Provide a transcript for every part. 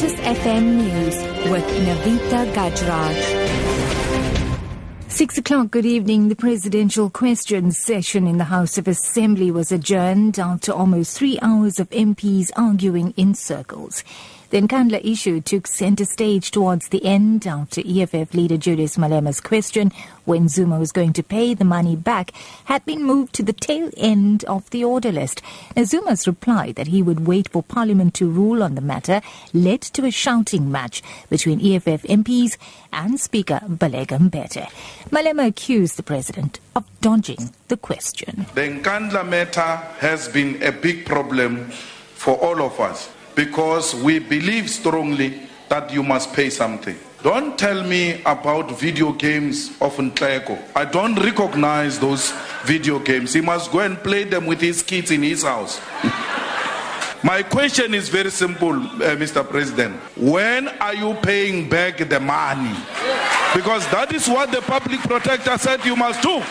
Lotus FM News with Navita Gajraj. 6 o'clock, good evening. The presidential questions session in the House of Assembly was adjourned after almost 3 hours of MPs arguing in circles. The Nkandla issue took centre stage towards the end after EFF leader Julius Malema's question, when Zuma was going to pay the money back, had been moved to the tail end of the order list. Now, Zuma's reply that he would wait for Parliament to rule on the matter led to a shouting match between EFF MPs and Speaker Balega Mbete. Malema accused the President of dodging the question. The Nkandla matter has been a big problem for all of us, because we believe strongly that you must pay something. Don't tell me about video games of Ntlerko. I don't recognize those video games. He must go and play them with his kids in his house. My question is very simple, Mr. President. When are you paying back the money? Because that is what the public protector said you must do.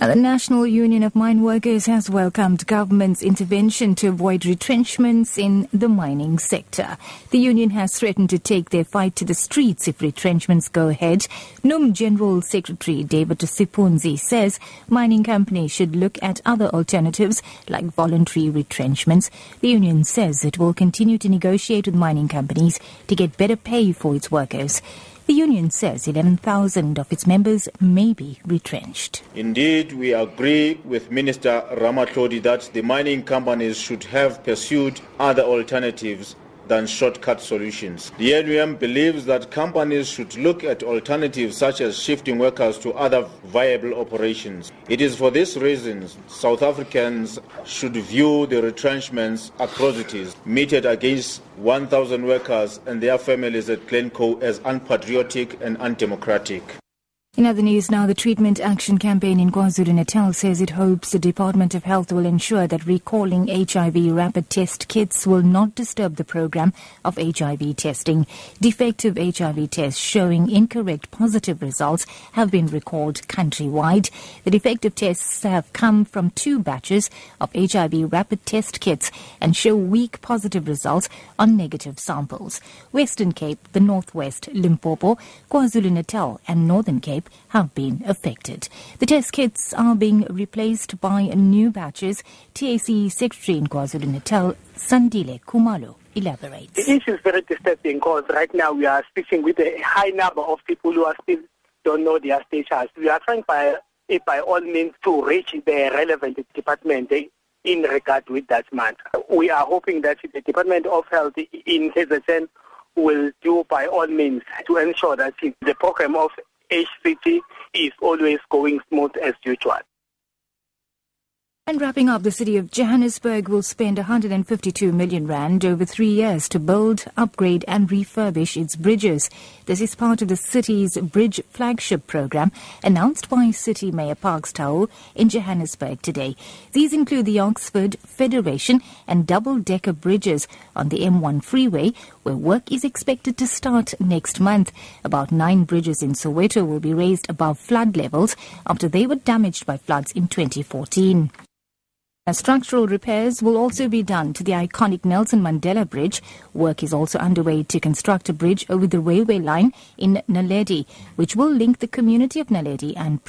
Now, the National Union of Mine Workers has welcomed government's intervention to avoid retrenchments in the mining sector. The union has threatened to take their fight to the streets if retrenchments go ahead. NUM General Secretary David Sipunzi says mining companies should look at other alternatives like voluntary retrenchments. The union says it will continue to negotiate with mining companies to get better pay for its workers. The union says 11,000 of its members may be retrenched. Indeed, we agree with Minister Ramatodi that the mining companies should have pursued other alternatives than shortcut solutions. The NUM believes that companies should look at alternatives such as shifting workers to other viable operations. It is for this reason South Africans should view the retrenchments atrocities meted against 1,000 workers and their families at Glencoe as unpatriotic and undemocratic. In other news now, the Treatment Action Campaign in KwaZulu-Natal says it hopes the Department of Health will ensure that recalling HIV rapid test kits will not disturb the program of HIV testing. Defective HIV tests showing incorrect positive results have been recalled countrywide. The defective tests have come from two batches of HIV rapid test kits and show weak positive results on negative samples. Western Cape, the Northwest, Limpopo, KwaZulu-Natal and Northern Cape have been affected. The test kits are being replaced by new batches. TAC Secretary in KwaZulu-Natal, Sandile Kumalo, elaborates. The issue is very disturbing because right now we are speaking with a high number of people who are still don't know their status. We are trying by all means to reach the relevant department in regard with that matter. We are hoping that the Department of Health in KZN will do by all means to ensure that the program of HCT is always going smooth as usual. And wrapping up, the city of Johannesburg will spend 152 million rand over 3 years to build, upgrade and refurbish its bridges. This is part of the city's bridge flagship program announced by City Mayor Parks Tau in Johannesburg today. These include the Oxford, Federation and double-decker bridges on the M1 freeway, where work is expected to start next month. About 9 bridges in Soweto will be raised above flood levels after they were damaged by floods in 2014. Structural repairs will also be done to the iconic Nelson Mandela Bridge. Work is also underway to construct a bridge over the railway line in Naledi, which will link the community of Naledi and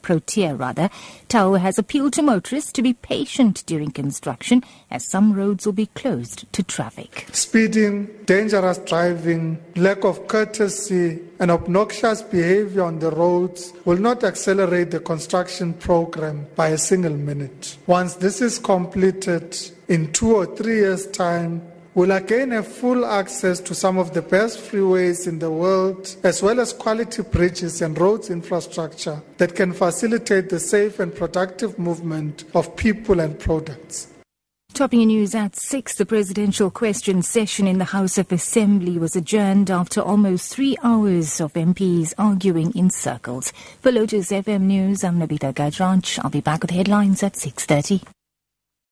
Protea. Tau has appealed to motorists to be patient during construction, as some roads will be closed to traffic. Speeding, dangerous driving, lack of courtesy and obnoxious behavior on the roads will not accelerate the construction program by a single minute. Once this is completed in 2 or 3 years' time, we'll again have full access to some of the best freeways in the world, as well as quality bridges and roads infrastructure that can facilitate the safe and productive movement of people and products. Topping your news at 6, the presidential question session in the House of Assembly was adjourned after almost 3 hours of MPs arguing in circles. For Lotus FM News, I'm Navita Gajraj. I'll be back with headlines at 6:30.